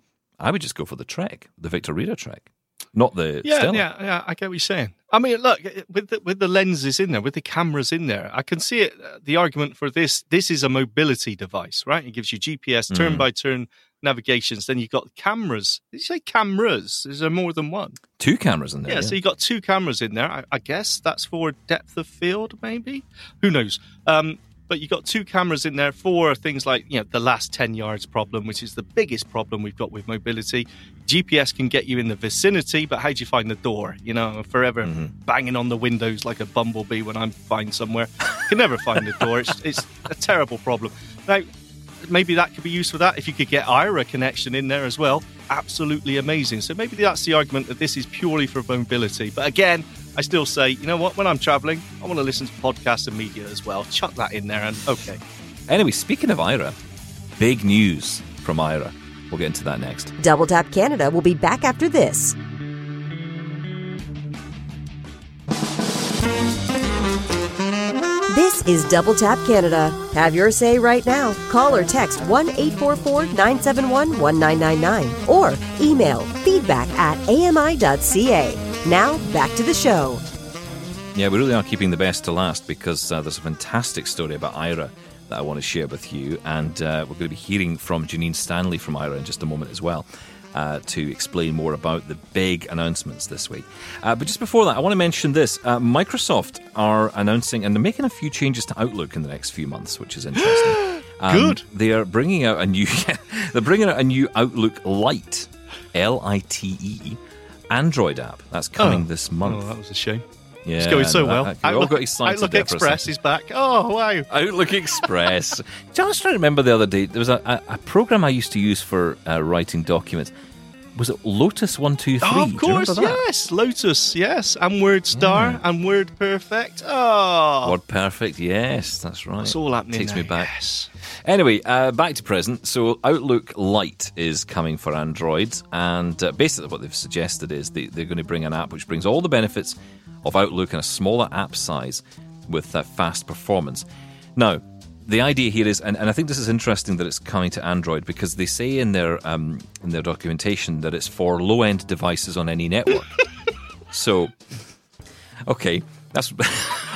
I would just go for the Trek, the Victor Reader Trek. not the yeah, Stellar. Yeah, yeah, I get what you're saying. I mean, look, with the, with the lenses in there, with the cameras in there, I can see it, the argument for this. This is a mobility device, right? It gives you G P S, turn-by-turn mm. navigations. Then you've got cameras. Did you say cameras? Is there more than one? Two cameras in there. Yeah, yeah. So you've got two cameras in there. I, I guess that's for depth of field, maybe? Who knows? Um, but you've got two cameras in there for things like, you know, the last ten yards problem, which is the biggest problem we've got with mobility. G P S can get you in the vicinity, but how do you find the door? You know, I'm forever mm-hmm. banging on the windows like a bumblebee when I'm fine somewhere. Can never find the door. It's, it's a terrible problem. Now, maybe that could be used for that. If you could get Aira connection in there as well, absolutely amazing. So maybe that's the argument that this is purely for mobility. But again, I still say, you know what, when I'm traveling, I want to listen to podcasts and media as well. Chuck that in there and okay. Anyway, speaking of Aira, big news from Aira. We'll get into that next. Double Tap Canada will be back after this. This is Double Tap Canada. Have your say right now. Call or text one eight four four nine seven one one nine nine nine or email feedback at A M I dot C A. Now, back to the show. Yeah, we really are keeping the best to last because uh, there's a fantastic story about Aira that I want to share with you. And uh, we're going to be hearing from Janine Stanley from Aira in just a moment as well uh, to explain more about the big announcements this week. Uh, but just before that, I want to mention this. Uh, Microsoft are announcing, and they're making a few changes to Outlook in the next few months, which is interesting. Um, Good. They are bringing out a new, they're bringing out a new Outlook Lite, L I T E, Android app that's coming oh. this month. Oh, that was a shame. Yeah, it's going so well. I, I, Outlook, got excited Outlook there Express is back. Oh wow! Outlook Express. Just I remember the other day there was a, a, a program I used to use for uh, writing documents. Was it Lotus one two three? Oh, of course, yes. Lotus, yes. And Word Star yeah. and Word Perfect. Oh, Word Perfect, yes, that's right. It's all happening. Takes now, me back. Yes. Anyway, uh, back to present. So Outlook Lite is coming for Android, and uh, basically what they've suggested is they, they're going to bring an app which brings all the benefits of Outlook in a smaller app size with uh, fast performance. Now, the idea here is, and, and I think this is interesting that it's coming to Android because they say in their um, in their documentation that it's for low-end devices on any network. So, okay, that's.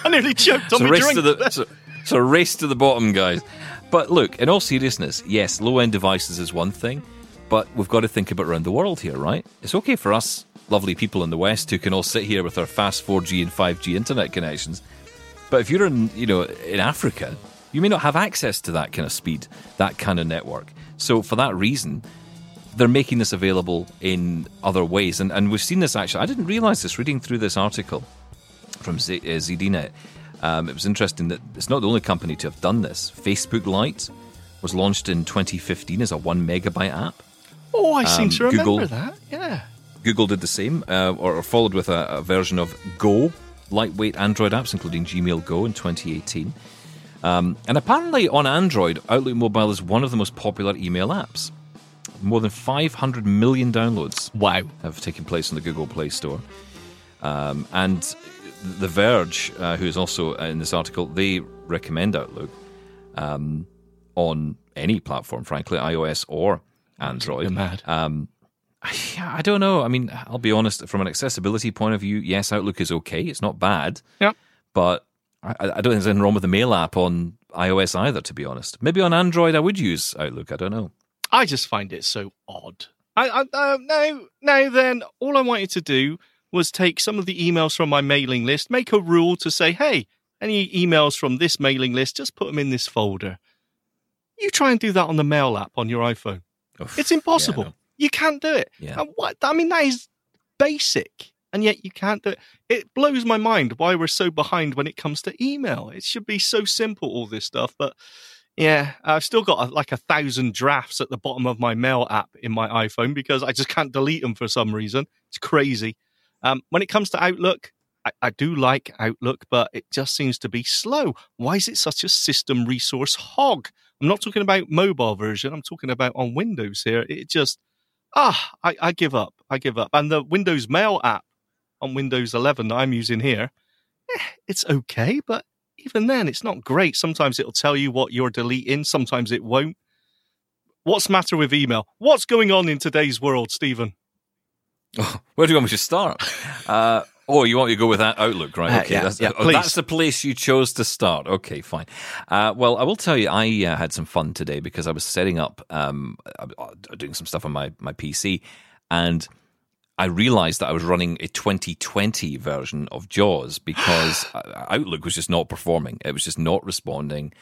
I nearly choked on so my drink. The, so, so race to the bottom, guys. But look, in all seriousness, yes, low-end devices is one thing, but we've got to think about around the world here, right? It's okay for us, lovely people in the West, who can all sit here with our fast four G and five G internet connections, but if you're in, you know, in Africa. You may not have access to that kind of speed, that kind of network. So for that reason, they're making this available in other ways. And, and we've seen this actually. I didn't realise this reading through this article from Z- uh, ZDNet. Um, it was interesting that it's not the only company to have done this. Facebook Lite was launched in twenty fifteen as a one megabyte app. Oh, I um, seem to remember Google, that. Yeah. Google did the same uh, or, or followed with a, a version of Go, lightweight Android apps, including Gmail Go in twenty eighteen. Um, and apparently on Android, Outlook Mobile is one of the most popular email apps. More than five hundred million downloads wow. have taken place on the Google Play Store. Um, and The Verge, uh, who is also in this article, they recommend Outlook um, on any platform, frankly, iOS or Android. They're mad. Um, I don't know. I mean, I'll be honest, from an accessibility point of view, yes, Outlook is okay. It's not bad. Yep. But I don't think there's anything wrong with the mail app on iOS either, to be honest. Maybe on Android I would use Outlook, I don't know. I just find it so odd. I, I uh, no, no, then, all I wanted to do was take some of the emails from my mailing list, make a rule to say, hey, any emails from this mailing list, just put them in this folder. You try and do that on the mail app on your iPhone. Oof, it's impossible. Yeah, you can't do it. Yeah. And what, I mean, that is basic. And yet you can't do it. It blows my mind why we're so behind when it comes to email. It should be so simple, all this stuff. But yeah, I've still got a, like a thousand drafts at the bottom of my mail app in my iPhone because I just can't delete them for some reason. It's crazy. Um, when it comes to Outlook, I, I do like Outlook, but it just seems to be slow. Why is it such a system resource hog? I'm not talking about mobile version. I'm talking about on Windows here. It just, ah, I, I give up. I give up. And the Windows Mail app, on Windows eleven that I'm using here, eh, it's okay, but even then, it's not great. Sometimes it'll tell you what you're deleting, sometimes it won't. What's the matter with email? What's going on in today's world, Stephen? Oh, where do you want me to start? Uh, oh, you want me to go with that Outlook, right? Okay, uh, yeah, that's, yeah, oh, that's the place you chose to start. Okay, fine. Uh, well, I will tell you, I uh, had some fun today because I was setting up, um, doing some stuff on my, my P C, and I realized that I was running a twenty twenty version of JAWS because Outlook was just not performing. It was just not responding.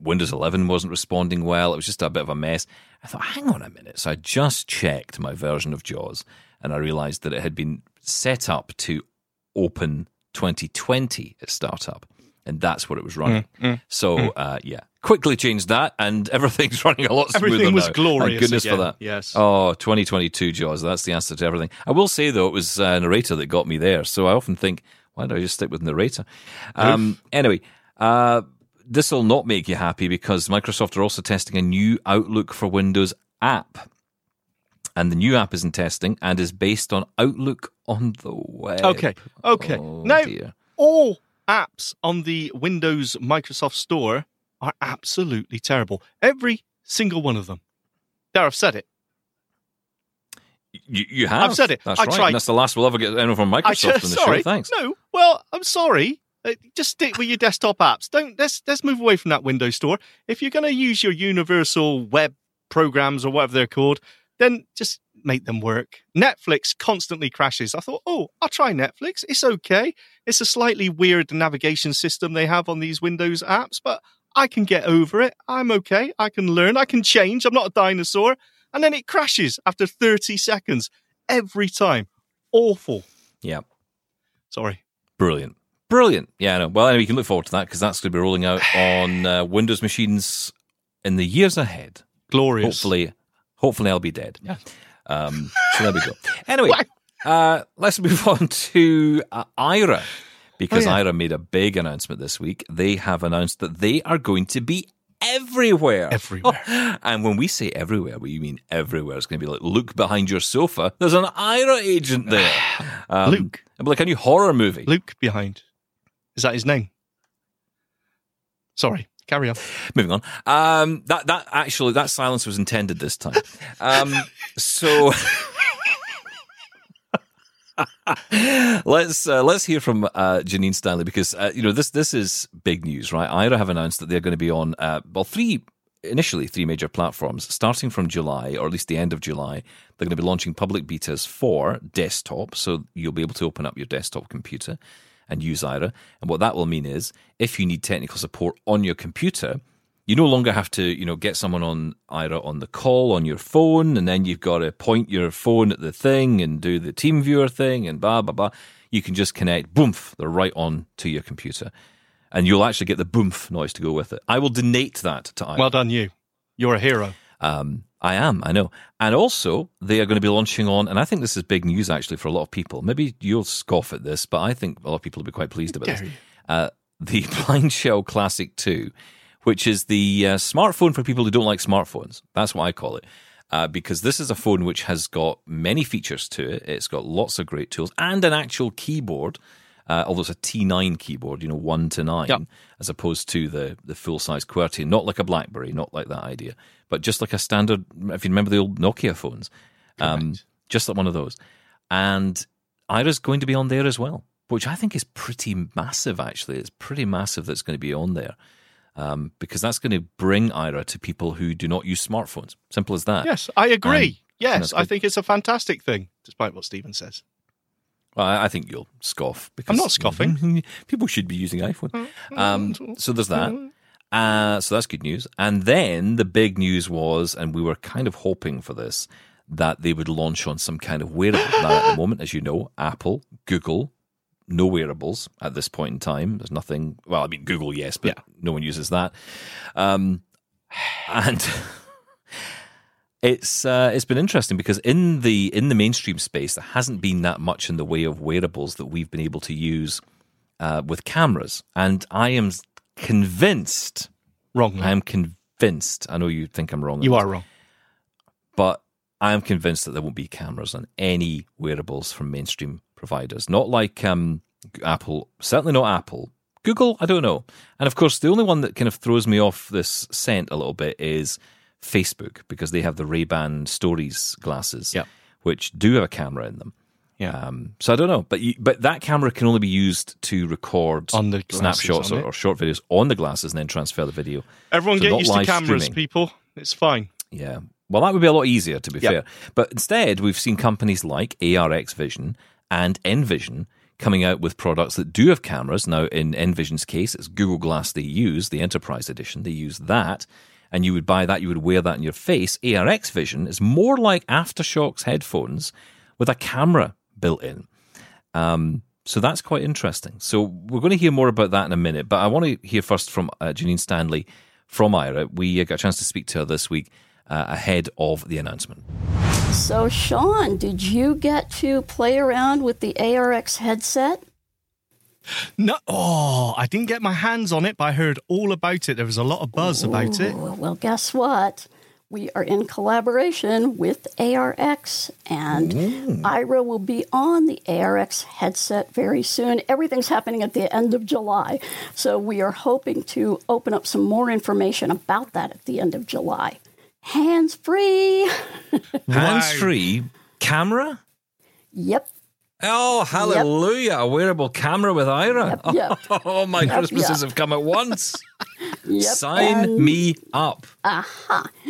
Windows eleven wasn't responding well. It was just a bit of a mess. I thought, hang on a minute. So I just checked my version of JAWS, and I realized that it had been set up to open twenty twenty at startup, and that's what it was running. Mm, mm, so, mm. Uh, yeah, quickly changed that, and everything's running a lot smoother. Everything was now. Glorious. Thank goodness again. For that. Yes. Oh, twenty twenty-two JAWS, that's the answer to everything. I will say, though, it was uh, Narrator that got me there, so I often think, why don't I just stick with Narrator? Um, anyway, uh, this will not make you happy because Microsoft are also testing a new Outlook for Windows app. And the new app is in testing and is based on Outlook on the web. Okay, okay. Oh, now, dear. All apps on the Windows Microsoft Store are absolutely terrible. Every single one of them. There, I've said it. You, you have? I've said it. That's I right. Tried. And that's the last we'll ever get anyone from Microsoft on the show. Thanks. No, well, I'm sorry. Just stick with your desktop apps. Don't let's let's move away from that Windows Store. If you're going to use your universal web programs or whatever they're called, then just make them work. Netflix constantly crashes. I thought, oh, I'll try Netflix. It's okay. It's a slightly weird navigation system they have on these Windows apps, but I can get over it. I'm okay. I can learn. I can change. I'm not a dinosaur. And then it crashes after thirty seconds every time. Awful. Yeah. Sorry. Brilliant. Brilliant. Yeah, no. Well, anyway, you can look forward to that because that's going to be rolling out on uh, Windows machines in the years ahead. Glorious. Hopefully. Hopefully I'll be dead. Yeah. Um, so there we go. Anyway, uh, let's move on to uh, Aira, because oh, yeah. Aira made a big announcement this week. They have announced that they are going to be everywhere. Everywhere. Oh, and when we say everywhere, we mean everywhere. It's going to be like, look behind your sofa. There's an Aira agent there. Um, Luke. It'll be like a new horror movie. Luke behind. Is that his name? Sorry. Carry on. Moving on. Um, that that actually that silence was intended this time. Um, so let's uh, let's hear from uh, Janine Stanley because uh, you know this this is big news, right? Aira have announced that they're going to be on uh, well three initially three major platforms starting from July, or at least the end of July. They're going to be launching public betas for desktop, so you'll be able to open up your desktop computer and use Aira. And what that will mean is, if you need technical support on your computer, you no longer have to, you know, get someone on Aira on the call on your phone, and then you've got to point your phone at the thing and do the TeamViewer thing and blah, blah, blah. You can just connect, boomf, they're right on to your computer. And you'll actually get the boomf noise to go with it. I will donate that to Aira. Well done, you. You're a hero. Um, I am, I know. And also, they are going to be launching on, and I think this is big news actually for a lot of people. Maybe you'll scoff at this, but I think a lot of people will be quite pleased about this. Uh, the Blind Shell Classic two, which is the uh, smartphone for people who don't like smartphones. That's what I call it. Uh, because this is a phone which has got many features to it. It's got lots of great tools and an actual keyboard, uh, although it's a T nine keyboard, you know, one to nine, yep, as opposed to the, the full-size QWERTY. Not like a BlackBerry, not like that idea, but just like a standard, if you remember the old Nokia phones, um, just like one of those. And Aira's going to be on there as well, which I think is pretty massive, actually. It's pretty massive that's going to be on there, um, because that's going to bring Aira to people who do not use smartphones. Simple as that. Yes, I agree. And, yes, and I think it's a fantastic thing, despite what Stephen says. Well, I think you'll scoff. Because I'm not scoffing. People should be using iPhone. Um, so there's that. Uh, so that's good news. And then the big news was, and we were kind of hoping for this, that they would launch on some kind of wearable. Now, at the moment, as you know, Apple, Google, no wearables at this point in time. There's nothing. Well, I mean, Google, yes, but yeah, no one uses that. Um, and it's uh, it's been interesting because in the in the mainstream space, there hasn't been that much in the way of wearables that we've been able to use uh, with cameras. And I am convinced wrong. I am convinced. I know you think I'm wrong. You are wrong. But I am convinced that there won't be cameras on any wearables from mainstream providers. Not like um, Apple, certainly not Apple. Google, I don't know. And of course, the only one that kind of throws me off this scent a little bit is Facebook, because they have the Ray-Ban Stories glasses, yeah, which do have a camera in them. Yeah. Um, so I don't know, but you, but that camera can only be used to record on the glasses, snapshots on or, or short videos on the glasses and then transfer the video. Everyone so get used to cameras, streaming. people. It's fine. Yeah. Well, that would be a lot easier, to be yep. fair. But instead, we've seen companies like A R X Vision and Envision coming out with products that do have cameras. Now, in Envision's case, it's Google Glass they use, the Enterprise Edition. They use that, and you would buy that. You would wear that in your face. A R X Vision is more like Aftershock's headphones with a camera built in. Um, so that's quite interesting. So we're going to hear more about that in a minute, but I want to hear first from uh, Janine Stanley from Aira. We got a chance to speak to her this week uh, ahead of the announcement. So, Sean, did you get to play around with the A R X headset? No. Oh, I didn't get my hands on it, but I heard all about it. There was a lot of buzz Ooh, about it. Well, guess what? We are in collaboration with A R X, and mm. Aira will be on the A R X headset very soon. Everything's happening at the end of July, so we are hoping to open up some more information about that at the end of July. Hands-free! Hands-free? Camera? Yep. Oh, hallelujah, yep. A wearable camera with Aira. Yep, yep. Oh, oh, my yep, Christmases yep. have come at once. yep, Sign and, me up. Aha.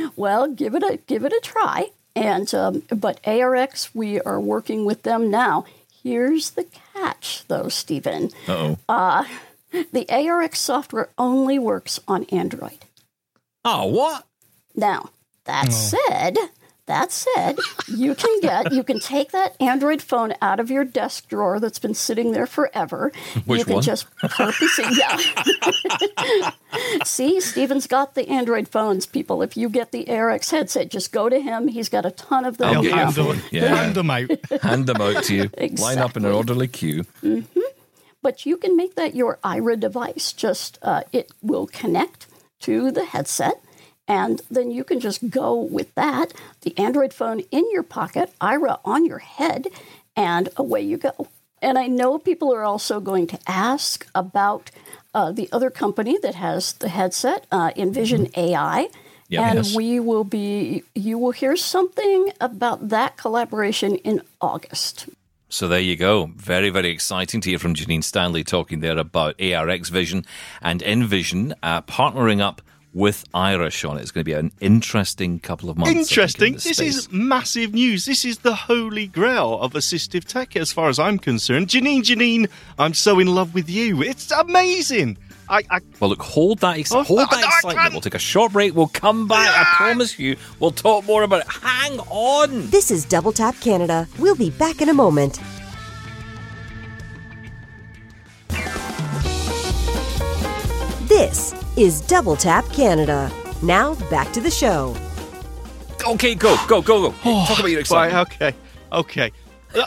Uh-huh. Well, give it a give it a try. And um, but A R X, we are working with them now. Here's the catch, though, Stephen. Uh-oh. Uh, the A R X software only works on Android. Oh, what? Now, that oh. said... That said, you can get you can take that Android phone out of your desk drawer that's been sitting there forever. Which you can one? Just purposely, yeah. See, Stephen's got the Android phones, people. If you get the A R X headset, just go to him. He's got a ton of them. I'll get him the, yeah. Hand them out. Hand them out to you. Exactly. Line up in an orderly queue. Mm-hmm. But you can make that your Aira device. Just uh, it will connect to the headset. And then you can just go with that, the Android phone in your pocket, Aira on your head, and away you go. And I know people are also going to ask about uh, the other company that has the headset, uh, Envision A I. Yeah, and yes. we will be, you will hear something about that collaboration in August. So there you go. Very, very exciting to hear from Janine Stanley talking there about A R X Vision and Envision uh, partnering up with Aira, Sean. It's going to be an interesting couple of months. Interesting. This, this is massive news. This is the holy grail of assistive tech as far as I'm concerned. Janine, Janine, I'm so in love with you. It's amazing. I, I Well, look, hold that, ex- oh, hold that I, excitement. I we'll take a short break. We'll come back. Ah! I promise you, we'll talk more about it. Hang on. This is Double Tap Canada. We'll be back in a moment. This is Double Tap Canada. Now, back to the show. Okay, go, go, go, go. Oh, talk about your excitement. Right, okay, okay.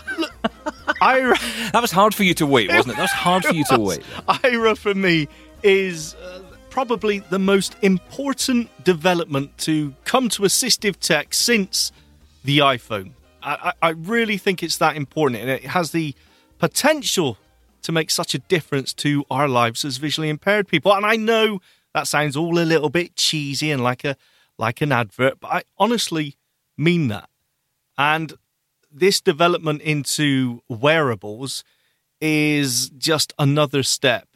Aira, that was hard for you to wait, wasn't it? That was hard for you to wait. Aira, for me, is uh, probably the most important development to come to assistive tech since the iPhone. I, I, I really think it's that important, and it has the potential to make such a difference to our lives as visually impaired people. And I know that sounds all a little bit cheesy and like a like an advert, but I honestly mean that. And this development into wearables is just another step.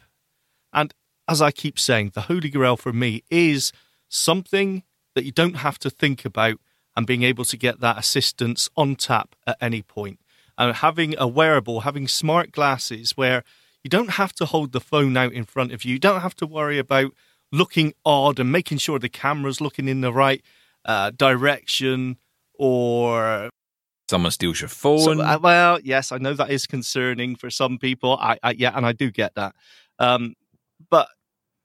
And as I keep saying, the holy grail for me is something that you don't have to think about and being able to get that assistance on tap at any point. And having a wearable, having smart glasses where you don't have to hold the phone out in front of you. You don't have to worry about looking odd and making sure the camera's looking in the right uh, direction or... Someone steals your phone. So, uh, well, yes, I know that is concerning for some people. I, I Yeah, and I do get that. Um, but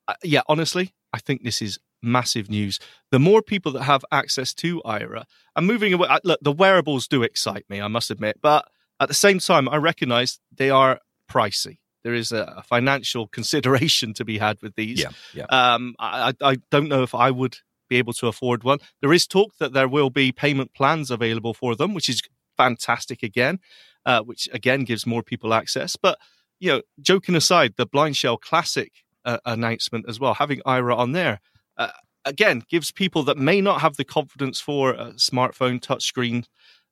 uh, yeah, honestly, I think this is massive news. The more people that have access to Aira, and moving away, look, the wearables do excite me, I must admit, but at the same time, I recognise they are pricey. There is a financial consideration to be had with these. Yeah, yeah. Um, I, I don't know if I would be able to afford one. There is talk that there will be payment plans available for them, which is fantastic again, uh, which again gives more people access. But, you know, joking aside, the Blind Shell Classic uh, announcement as well, having Aira on there, uh, again, gives people that may not have the confidence for a smartphone touchscreen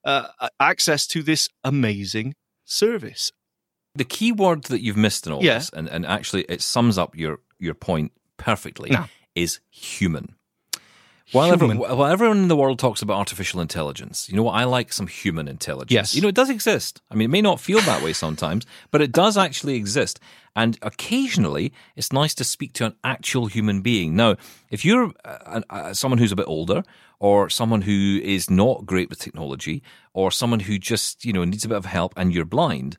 uh, access to this amazing service. The key word that you've missed in all yeah. this, and, and actually it sums up your, your point perfectly, nah. is human. While everyone, while everyone in the world talks about artificial intelligence, you know what? I like some human intelligence. Yes. You know, it does exist. I mean, it may not feel that way sometimes, but it does actually exist. And occasionally, it's nice to speak to an actual human being. Now, if you're uh, uh, someone who's a bit older, or someone who is not great with technology, or someone who just, you know, needs a bit of help and you're blind,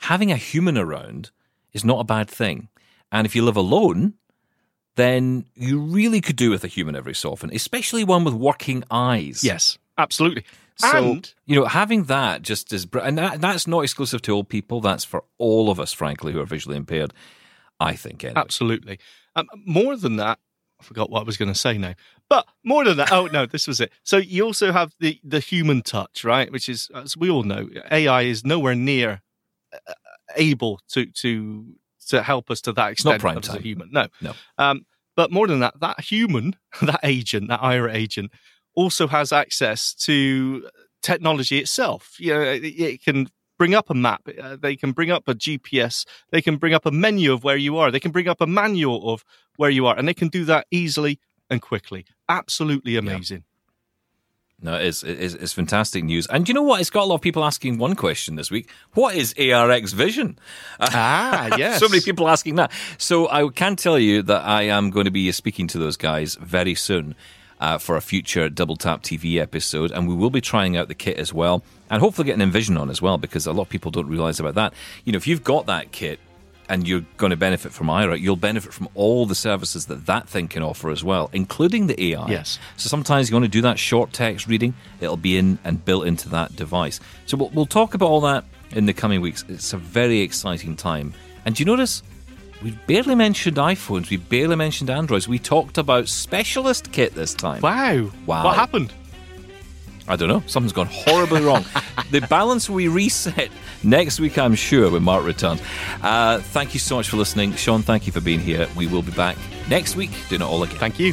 having a human around is not a bad thing. And if you live alone, then you really could do with a human every so often, especially one with working eyes. Yes, absolutely. So, and, you know, having that just is... And that, that's not exclusive to old people. That's for all of us, frankly, who are visually impaired, I think. Anyway. Absolutely. Um, more than that, I forgot what I was going to say now. But more than that... Oh, no, this was it. So you also have the, the human touch, right? Which is, as we all know, A I is nowhere near able to... to to help us to that extent. It's not prime time. As a human. No. no. Um, but more than that, that human, that agent, that Aira agent, also has access to technology itself. You know, it, it can bring up a map. Uh, they can bring up a G P S. They can bring up a menu of where you are. They can bring up a manual of where you are. And they can do that easily and quickly. Absolutely amazing. Yeah. No, it's, it's, it's fantastic news. And you know what? It's got a lot of people asking one question this week. What is A R X Vision? Ah, yes. So many people asking that. So I can tell you that I am going to be speaking to those guys very soon uh, for a future Double Tap T V episode. And we will be trying out the kit as well. And hopefully getting Envision on as well, because a lot of people don't realise about that. You know, if you've got that kit and you're going to benefit from Aira, you'll benefit from all the services that that thing can offer as well, including the A I. Yes. So sometimes you want to do that short text reading, it'll be in and built into that device. So we'll, we'll talk about all that in the coming weeks. It's a very exciting time. And do you notice, we barely mentioned iPhones, we barely mentioned Androids. We talked about specialist kit this time. Wow. Wow. What happened? I don't know. Something's gone horribly wrong. The balance we reset next week, I'm sure, when Mark returns. Uh, thank you so much for listening. Sean, thank you for being here. We will be back next week doing it all again. Thank you.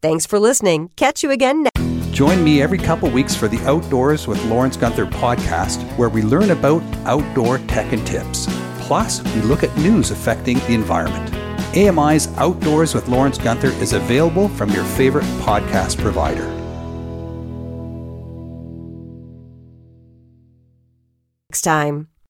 Thanks for listening. Catch you again next. Join me every couple weeks for the Outdoors with Lawrence Gunther podcast, where we learn about outdoor tech and tips. Plus, we look at news affecting the environment. A M I's Outdoors with Lawrence Gunther is available from your favorite podcast provider. Next time.